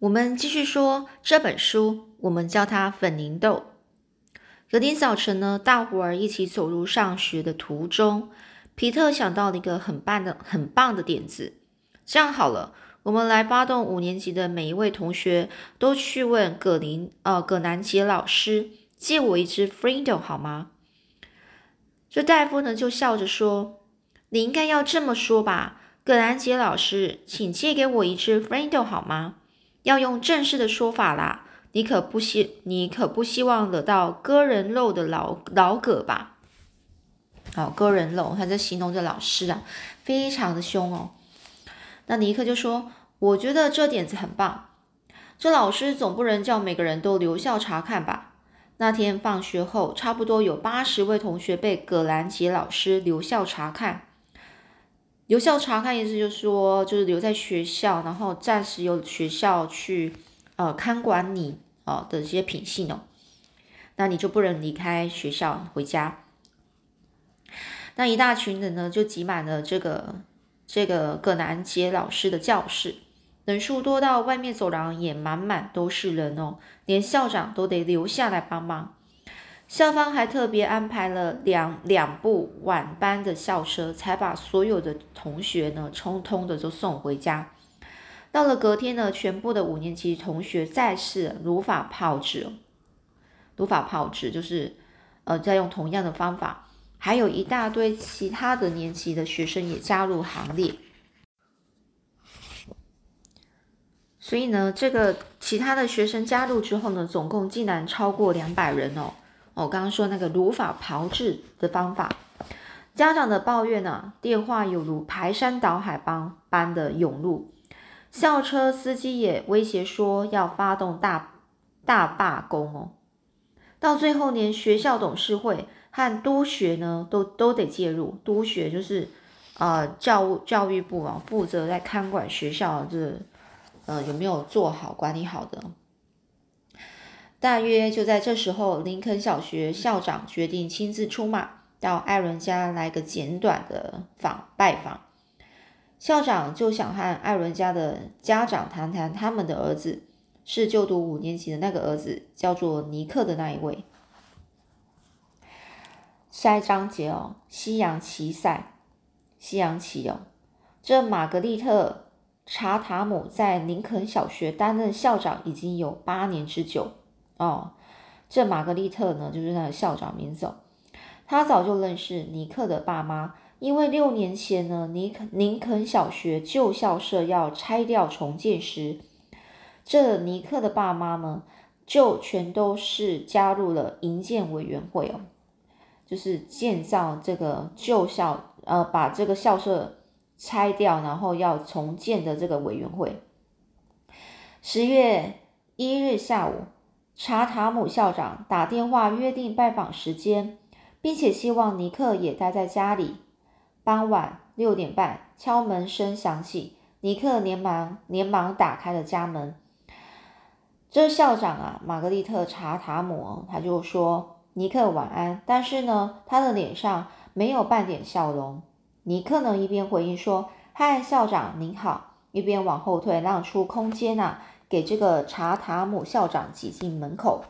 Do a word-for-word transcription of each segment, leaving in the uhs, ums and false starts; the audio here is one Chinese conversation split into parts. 我们继续说这本书，我们叫它粉灵豆。隔天早晨呢，大伙儿一起走入上学的途中，皮特想到了一个很棒的很棒的点子。这样好了，我们来发动五年级的每一位同学都去问葛林呃葛南杰老师借我一只 Frindle 好吗？这戴夫呢就笑着说，你应该要这么说吧，葛南杰老师，请借给我一只 Frindle 好吗？要用正式的说法啦，你可不希你可不希望惹到割人肉的老老葛吧？好、哦，割人肉，他在形容着老师啊，非常的凶哦。那尼克就说：“我觉得这点子很棒，这老师总不能叫每个人都留校查看吧？”那天放学后，差不多有八十位同学被葛兰杰老师留校查看。留校查看意思就是说，就是留在学校，然后暂时由学校去呃看管你啊、呃、的这些品性哦。那你就不能离开学校回家。那一大群人呢，就挤满了这个这个葛南杰老师的教室，人数多到外面走廊也满满都是人哦，连校长都得留下来帮忙。校方还特别安排了两两部晚班的校车，才把所有的同学呢，通通的都送回家。到了隔天呢，全部的五年级同学再次如法炮制，如法炮制就是呃，再用同样的方法，还有一大堆其他的年级的学生也加入行列。所以呢，这个其他的学生加入之后呢，总共竟然超过两百人哦。我、哦、刚刚说那个如法炮制的方法，家长的抱怨呢，电话有如排山倒海般般的涌入，校车司机也威胁说要发动大大罢工哦。到最后，连学校董事会和督学呢，都都得介入。督学就是呃教教育部啊，负责在看管学校这、就是、呃有没有做好管理好的。大约就在这时候，林肯小学校长决定亲自出马，到艾伦家来个简短的访拜访。校长就想和艾伦家的家长谈谈他们的儿子，是就读五年级的那个儿子，叫做尼克的那一位。下一章节哦，西洋棋赛，西洋棋哦，这玛格丽特查塔姆在林肯小学担任校长已经有八年之久。哦，这玛格丽特呢，就是那个校长名字、哦。他早就认识尼克的爸妈，因为六年前呢，尼肯林肯小学旧校舍要拆掉重建时，这尼克的爸妈们就全都是加入了营建委员会哦，就是建造这个旧校呃，把这个校舍拆掉，然后要重建的这个委员会。十月一日下午。查塔姆校长打电话约定拜访时间，并且希望尼克也待在家里。傍晚六点半，敲门声响起，尼克连忙连忙打开了家门。这校长啊，玛格丽特查塔姆，他就说：“尼克晚安。”但是呢，他的脸上没有半点笑容。尼克呢，一边回应说：“嗨，校长您好。”一边往后退，让出空间啊。给这个查塔姆校长挤进门口。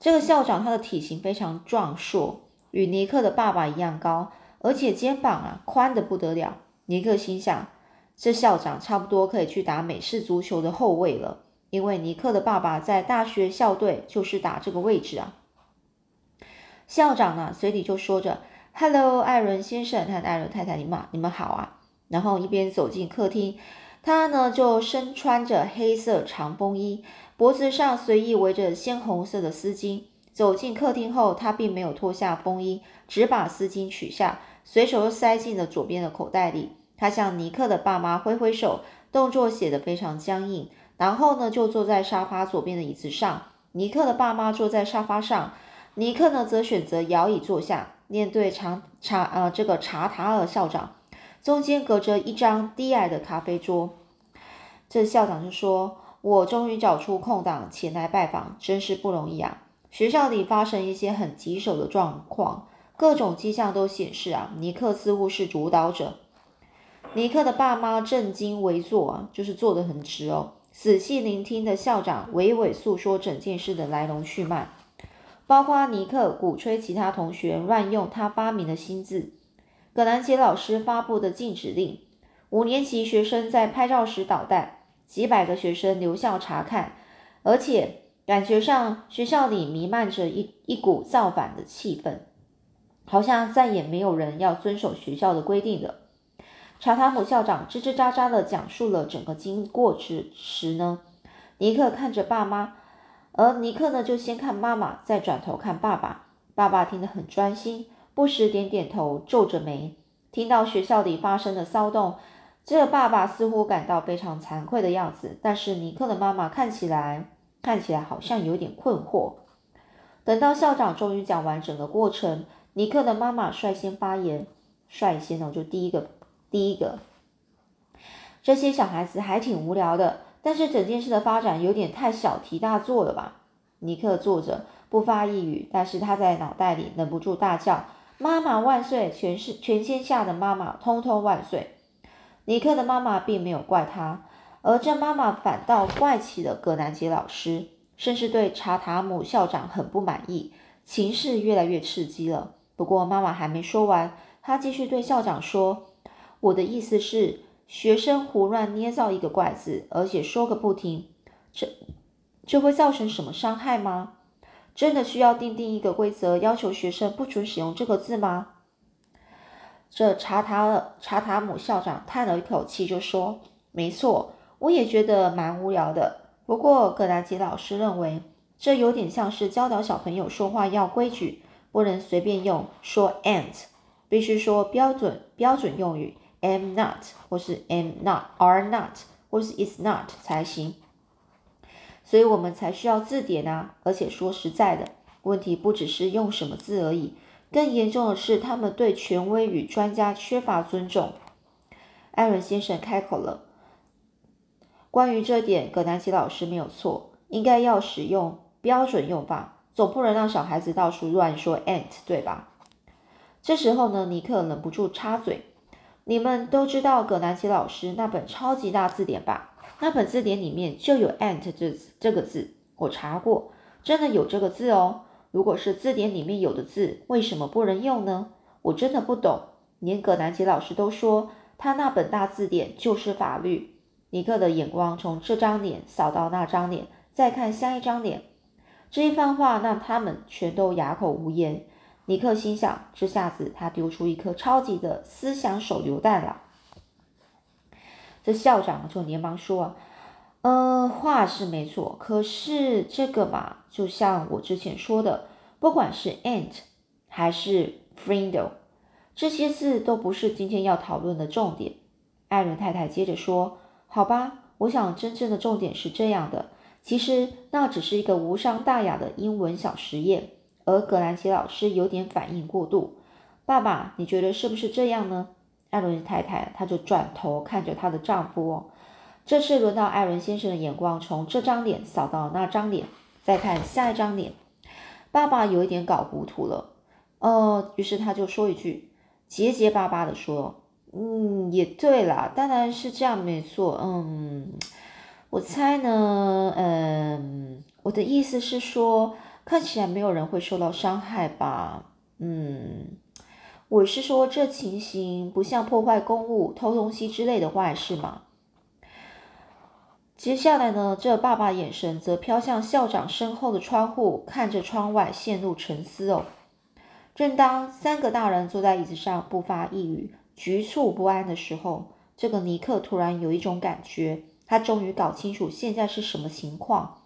这个校长他的体型非常壮硕，与尼克的爸爸一样高，而且肩膀啊宽得不得了。尼克心想，这校长差不多可以去打美式足球的后卫了，因为尼克的爸爸在大学校队就是打这个位置啊。校长呢、啊、嘴里就说着 Hello 艾伦先生和艾伦太太，你们你们好啊，然后一边走进客厅。他呢就身穿着黑色长风衣，脖子上随意围着鲜红色的丝巾。走进客厅后，他并没有脱下风衣，只把丝巾取下，随手又塞进了左边的口袋里。他向尼克的爸妈挥挥手，动作显得非常僵硬，然后呢就坐在沙发左边的椅子上。尼克的爸妈坐在沙发上，尼克呢则选择摇椅坐下，面对查查呃这个查塔尔校长。中间隔着一张低矮的咖啡桌，这校长就说：“我终于找出空档前来拜访，真是不容易啊！学校里发生一些很棘手的状况，各种迹象都显示啊，尼克似乎是主导者。”尼克的爸妈正襟危坐啊，就是坐得很直哦，仔细聆听的校长娓娓诉说整件事的来龙去脉，包括尼克鼓吹其他同学乱用他发明的新字，葛兰杰老师发布的禁止令，五年级学生在拍照时捣蛋，几百个学生留校查看，而且感觉上学校里弥漫着一一股造反的气氛，好像再也没有人要遵守学校的规定了。查塔姆校长吱吱喳喳地讲述了整个经过之时呢，尼克看着爸妈，而尼克呢就先看妈妈，再转头看爸爸。爸爸听得很专心，不时点点头，皱着眉。听到学校里发生的骚动，这爸爸似乎感到非常惭愧的样子，但是尼克的妈妈看起来看起来好像有点困惑。等到校长终于讲完整个过程，尼克的妈妈率先发言，率先呢就第一个第一个，这些小孩子还挺无聊的，但是整件事的发展有点太小题大做了吧。尼克坐着不发一语，但是他在脑袋里忍不住大叫：“妈妈万岁！全是全天下的妈妈通通万岁！”尼克的妈妈并没有怪他。而这妈妈反倒怪起了葛南杰老师，甚至对查塔姆校长很不满意，情势越来越刺激了。不过妈妈还没说完，她继续对校长说：“我的意思是，学生胡乱捏造一个怪字，而且说个不停，这这会造成什么伤害吗？真的需要订定一个规则，要求学生不准使用这个字吗？”这查塔查塔姆校长叹了一口气，就说：“没错。”我也觉得蛮无聊的，不过葛兰杰老师认为，这有点像是教导小朋友说话要规矩，不能随便用说 and， 必须说标准标准用语 am not 或是 am not are not 或是 is not 才行。所以我们才需要字典啊！而且说实在的，问题不只是用什么字而已，更严重的是他们对权威与专家缺乏尊重。艾伦先生开口了。关于这点，葛南奇老师没有错，应该要使用标准用法，总不能让小孩子到处乱说 and， 对吧？这时候呢，尼克忍不住插嘴：“你们都知道葛南奇老师那本超级大字典吧？那本字典里面就有 and 这这个字，我查过，真的有这个字哦。如果是字典里面有的字，为什么不能用呢？我真的不懂。连葛南奇老师都说，他那本大字典就是法律。”尼克的眼光从这张脸扫到那张脸，再看下一张脸。这一番话让他们全都哑口无言。尼克心想，这下子他丢出一颗超级的思想手榴弹了。这校长就连忙说：“呃，话是没错，可是这个嘛，就像我之前说的，不管是 and 还是 Frindle， 这些字都不是今天要讨论的重点。”艾伦太太接着说：“好吧，我想真正的重点是这样的，其实那只是一个无伤大雅的英文小实验，而葛兰奇老师有点反应过度。爸爸，你觉得是不是这样呢？”艾伦太太她就转头看着她的丈夫哦。这次轮到艾伦先生的眼光从这张脸扫到那张脸，再看下一张脸。爸爸有一点搞糊涂了，呃，于是他就说一句，结结巴巴的说：“嗯，也对啦，当然是这样没错。嗯，我猜呢，嗯，我的意思是说，看起来没有人会受到伤害吧？嗯，我是说这情形不像破坏公物、偷东西之类的坏事嘛。”接下来呢，这爸爸眼神则飘向校长身后的窗户，看着窗外，陷入沉思哦。正当三个大人坐在椅子上不发一语，局促不安的时候，这个尼克突然有一种感觉，他终于搞清楚现在是什么情况。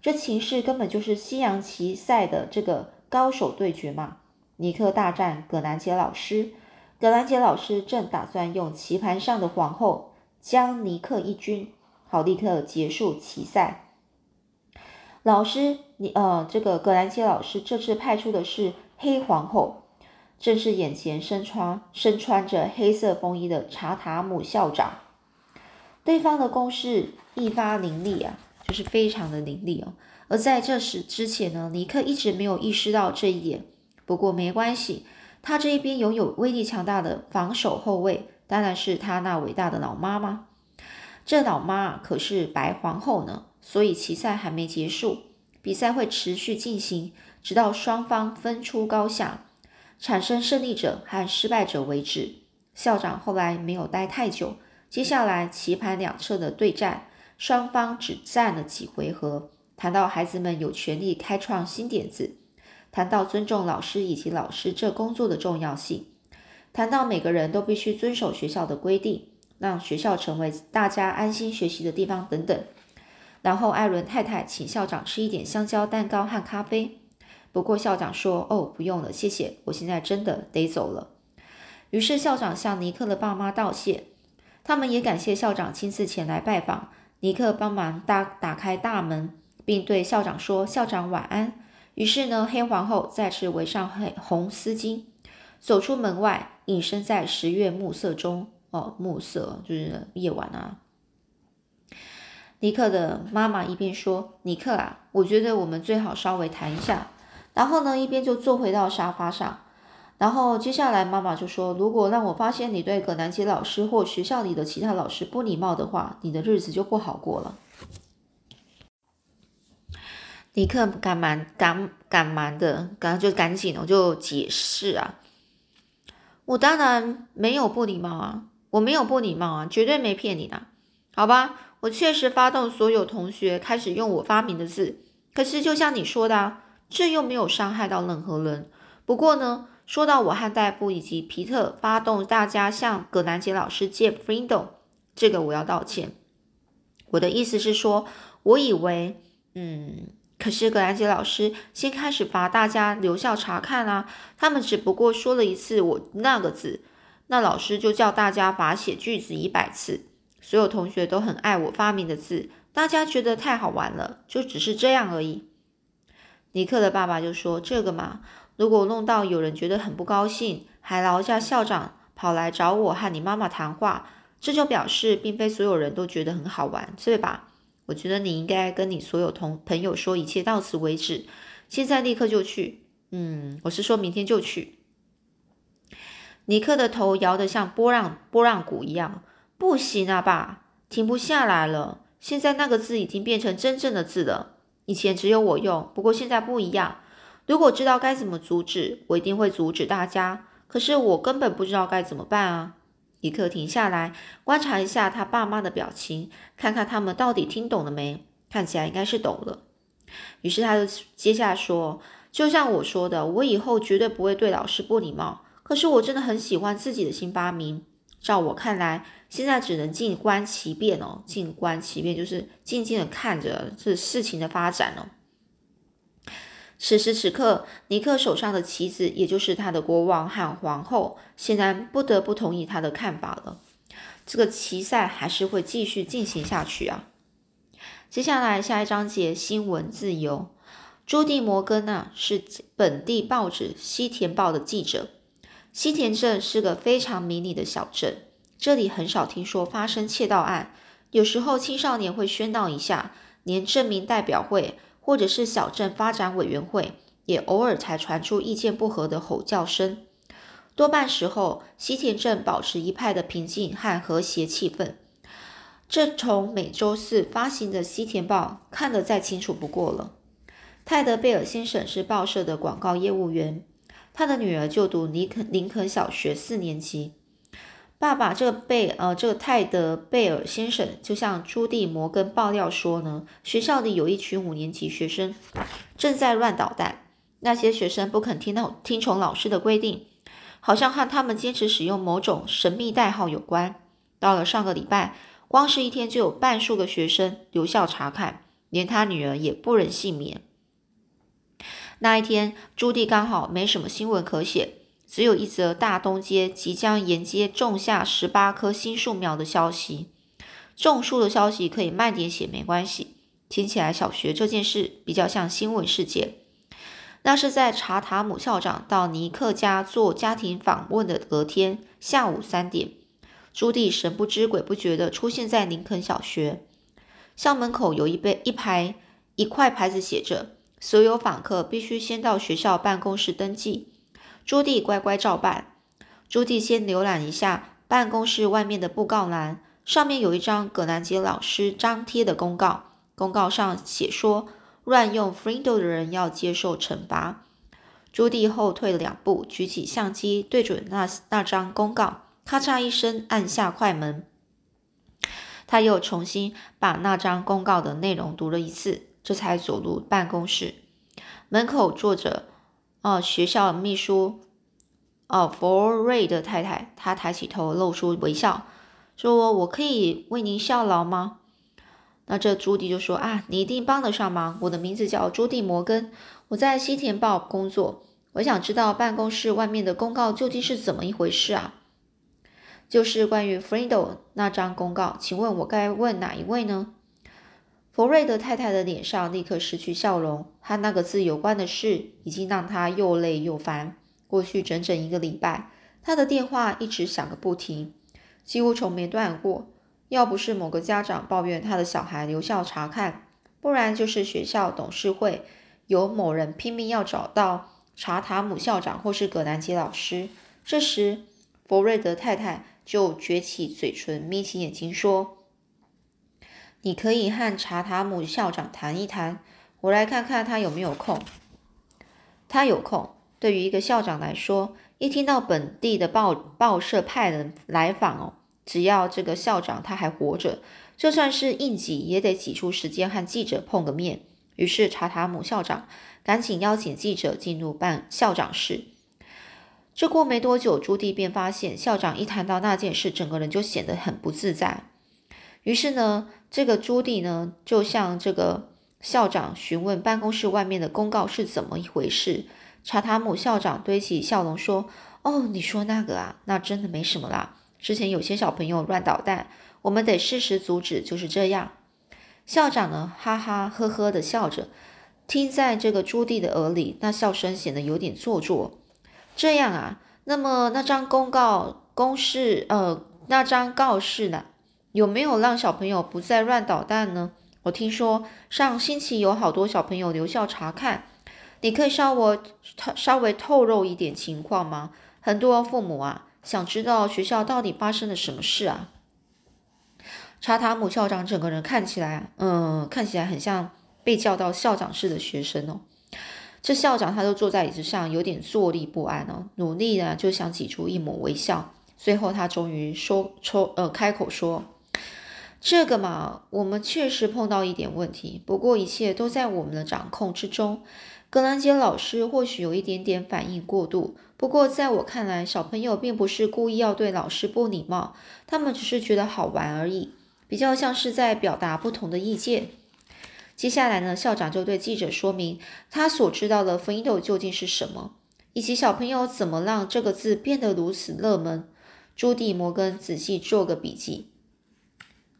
这情势根本就是西洋棋赛的这个高手对决嘛。尼克大战葛南杰老师，葛南杰老师正打算用棋盘上的皇后将尼克一军，好立刻结束棋赛。老师，你呃，这个葛南杰老师这次派出的是黑皇后。正是眼前身穿身穿着黑色风衣的查塔姆校长，对方的攻势一发凌厉啊，就是非常的凌厉哦。而在这时之前呢，尼克一直没有意识到这一点。不过没关系，他这一边拥有威力强大的防守后卫，当然是他那伟大的老妈妈。这老妈可是白皇后呢，所以棋赛还没结束，比赛会持续进行，直到双方分出高下，产生胜利者和失败者为止。校长后来没有待太久，接下来棋盘两侧的对战，双方只战了几回合，谈到孩子们有权利开创新点子，谈到尊重老师以及老师这工作的重要性，谈到每个人都必须遵守学校的规定，让学校成为大家安心学习的地方等等。然后艾伦太太请校长吃一点香蕉蛋糕和咖啡，不过校长说，哦，不用了，谢谢，我现在真的得走了。于是校长向尼克的爸妈道谢，他们也感谢校长亲自前来拜访。尼克帮忙 打, 打开大门，并对校长说，校长晚安。于是呢，黑皇后再次围上红丝巾，走出门外，隐身在十月暮色中。哦，暮色就是夜晚啊。尼克的妈妈一边说，尼克啊，我觉得我们最好稍微谈一下，然后呢一边就坐回到沙发上。然后接下来妈妈就说，如果让我发现你对葛南杰老师或学校里的其他老师不礼貌的话，你的日子就不好过了。尼克赶忙赶赶忙的赶就赶紧我就解释啊，我当然没有不礼貌啊，我没有不礼貌啊，绝对没骗你啦。好吧，我确实发动所有同学开始用我发明的字，可是就像你说的啊，这又没有伤害到任何人。不过呢，说到我和戴夫以及皮特发动大家向葛南杰老师借 Frindle， 这个我要道歉。我的意思是说，我以为嗯可是葛兰杰老师先开始罚大家留校查看啊，他们只不过说了一次我那个字，那老师就叫大家罚写句子一百次。所有同学都很爱我发明的字，大家觉得太好玩了，就只是这样而已。尼克的爸爸就说，这个嘛，如果弄到有人觉得很不高兴，还劳驾校长跑来找我和你妈妈谈话，这就表示并非所有人都觉得很好玩，对吧？我觉得你应该跟你所有同朋友说，一切到此为止，现在立刻就去。嗯，我是说明天就去。尼克的头摇得像波浪波浪鼓一样，不行啊爸，停不下来了。现在那个字已经变成真正的字了，以前只有我用，不过现在不一样。如果知道该怎么阻止，我一定会阻止大家，可是我根本不知道该怎么办啊。尼克停下来，观察一下他爸妈的表情，看看他们到底听懂了没，看起来应该是懂了。于是他就接下来说，就像我说的，我以后绝对不会对老师不礼貌，可是我真的很喜欢自己的新发明。照我看来，现在只能静观其变哦，静观其变就是静静的看着这事情的发展哦。此时此刻，尼克手上的棋子，也就是他的国王和皇后，显然不得不同意他的看法了。这个棋赛还是会继续进行下去啊。接下来下一章节，新闻自由。朱蒂·摩根啊，是本地报纸《西田报》的记者。西田镇是个非常迷你的小镇，这里很少听说发生窃盗案，有时候青少年会喧闹一下，连镇民代表会或者是小镇发展委员会也偶尔才传出意见不合的吼叫声。多半时候，西田镇保持一派的平静和和谐气氛，这从每周四发行的《西田报》看得再清楚不过了。泰德·贝尔先生是报社的广告业务员，他的女儿就读林肯林肯小学四年级。爸爸这个贝呃，这个泰德·贝尔先生就向朱蒂·摩根爆料说呢，学校里有一群五年级学生正在乱捣蛋。那些学生不肯听到听从老师的规定，好像和他们坚持使用某种神秘代号有关。到了上个礼拜，光是一天就有半数个学生留校查看，连他女儿也不忍幸免。那一天，朱蒂刚好没什么新闻可写，只有一则大东街即将沿街种下十八棵新树苗的消息。种树的消息可以慢点写没关系，听起来小学这件事比较像新闻事件。那是在查塔姆校长到尼克家做家庭访问的隔天下午三点，朱蒂神不知鬼不觉地出现在林肯小学校门口。有一杯一排一块牌子写着，所有访客必须先到学校办公室登记。朱蒂乖乖照办。朱蒂先浏览一下办公室外面的布告栏，上面有一张葛南杰老师张贴的公告，公告上写说乱用 Frindle 的人要接受惩罚。朱棣后退了两步，举起相机对准那那张公告，咔嚓一声按下快门。他又重新把那张公告的内容读了一次，这才走入办公室。门口坐着哦、呃、学校秘书哦佛瑞的太太，她抬起头露出微笑，说我可以为您效劳吗？那这朱棣就说啊，你一定帮得上忙，我的名字叫朱棣摩根，我在西田报工作，我想知道办公室外面的公告究竟是怎么一回事啊。就是关于 Frindle 那张公告，请问我该问哪一位呢？佛瑞德太太的脸上立刻失去笑容，和那个字有关的事已经让她又累又烦。过去整整一个礼拜，她的电话一直响个不停，几乎从没断过。要不是某个家长抱怨他的小孩留校查看，不然就是学校董事会有某人拼命要找到查塔姆校长或是葛南杰老师。这时佛瑞德太太就撅起嘴唇，眯起眼睛说，你可以和查塔姆校长谈一谈，我来看看他有没有空。他有空，对于一个校长来说，一听到本地的报报社派人来访哦，只要这个校长他还活着，就算是硬挤也得挤出时间和记者碰个面。于是查塔姆校长赶紧邀请记者进入办校长室。这过没多久，朱棣便发现校长一谈到那件事，整个人就显得很不自在。于是呢，这个朱棣呢就向这个校长询问办公室外面的公告是怎么一回事。查塔姆校长堆起笑容说，哦，你说那个啊，那真的没什么啦，之前有些小朋友乱捣蛋，我们得适时阻止，就是这样。校长呢，哈哈呵呵的笑着，听在这个朱棣的耳里，那笑声显得有点做作。这样啊，那么那张公告公示，呃，那张告示呢，有没有让小朋友不再乱捣蛋呢？我听说上星期有好多小朋友留校查看，你可以稍微稍微透露一点情况吗？很多父母啊，想知道学校到底发生了什么事啊。查塔姆校长整个人看起来嗯，看起来很像被叫到校长室的学生哦。这校长他就坐在椅子上，有点坐立不安哦，努力呢就想挤出一抹微笑。最后他终于说抽呃开口说，这个嘛，我们确实碰到一点问题，不过一切都在我们的掌控之中。葛兰杰老师或许有一点点反应过度，不过在我看来，小朋友并不是故意要对老师不礼貌，他们只是觉得好玩而已，比较像是在表达不同的意见。接下来呢，校长就对记者说明他所知道的 Frindle 究竟是什么，以及小朋友怎么让这个字变得如此热门。朱棣摩根仔细做个笔记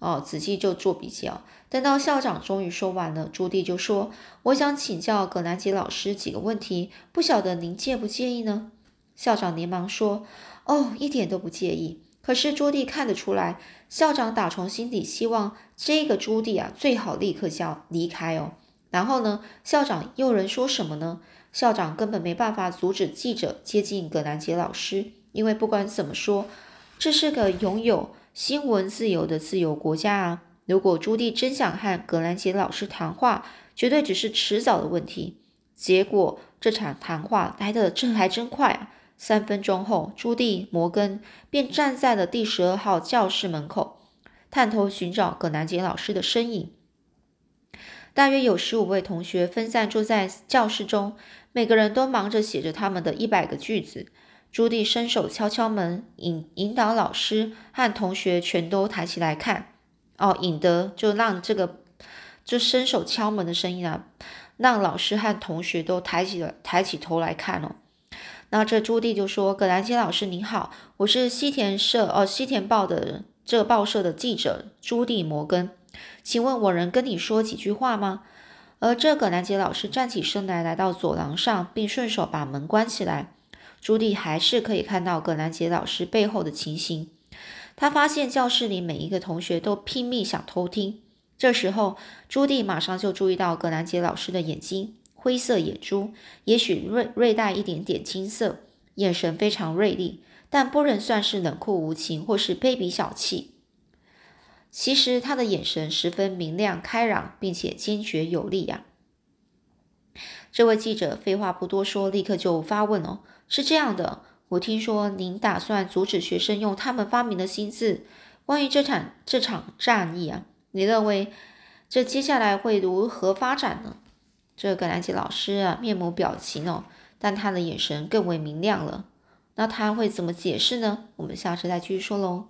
哦，仔细就做笔记哦。等到校长终于说完了，朱棣就说，我想请教葛南杰老师几个问题，不晓得您介不介意呢？校长连忙说，哦，一点都不介意。可是朱棣看得出来，校长打从心底希望这个朱棣啊最好立刻叫离开哦。然后呢，校长又能说什么呢？校长根本没办法阻止记者接近葛南杰老师，因为不管怎么说，这是个拥有新闻自由的自由国家啊！如果朱棣真想和葛兰杰老师谈话，绝对只是迟早的问题。结果这场谈话来得这还真快啊！三分钟后，朱棣摩根便站在了第十二号教室门口，探头寻找葛兰杰老师的身影。大约有十五位同学分散坐在教室中，每个人都忙着写着他们的一百个句子。朱棣伸手敲敲门，引引导老师和同学全都抬起来看。哦，引得就让这个就伸手敲门的声音啊，让老师和同学都抬起了抬起头来看哦。那这朱棣就说：“葛兰杰老师您好，我是西田社哦西田报的这个报社的记者朱棣摩根，请问我能跟你说几句话吗？”而这葛兰杰老师站起身来，来到走廊上，并顺手把门关起来。朱棣还是可以看到葛南杰老师背后的情形。他发现教室里每一个同学都拼命想偷听。这时候，朱棣马上就注意到葛南杰老师的眼睛，灰色眼珠，也许锐锐带一点点青色，眼神非常锐利，但不能算是冷酷无情或是卑鄙小气。其实他的眼神十分明亮开朗，并且坚决有力呀、啊。这位记者废话不多说，立刻就发问哦。是这样的，我听说您打算阻止学生用他们发明的新字。关于这场这场战役啊，你认为这接下来会如何发展呢？这葛兰吉老师啊，面无表情哦，但他的眼神更为明亮了。那他会怎么解释呢？我们下次再继续说喽。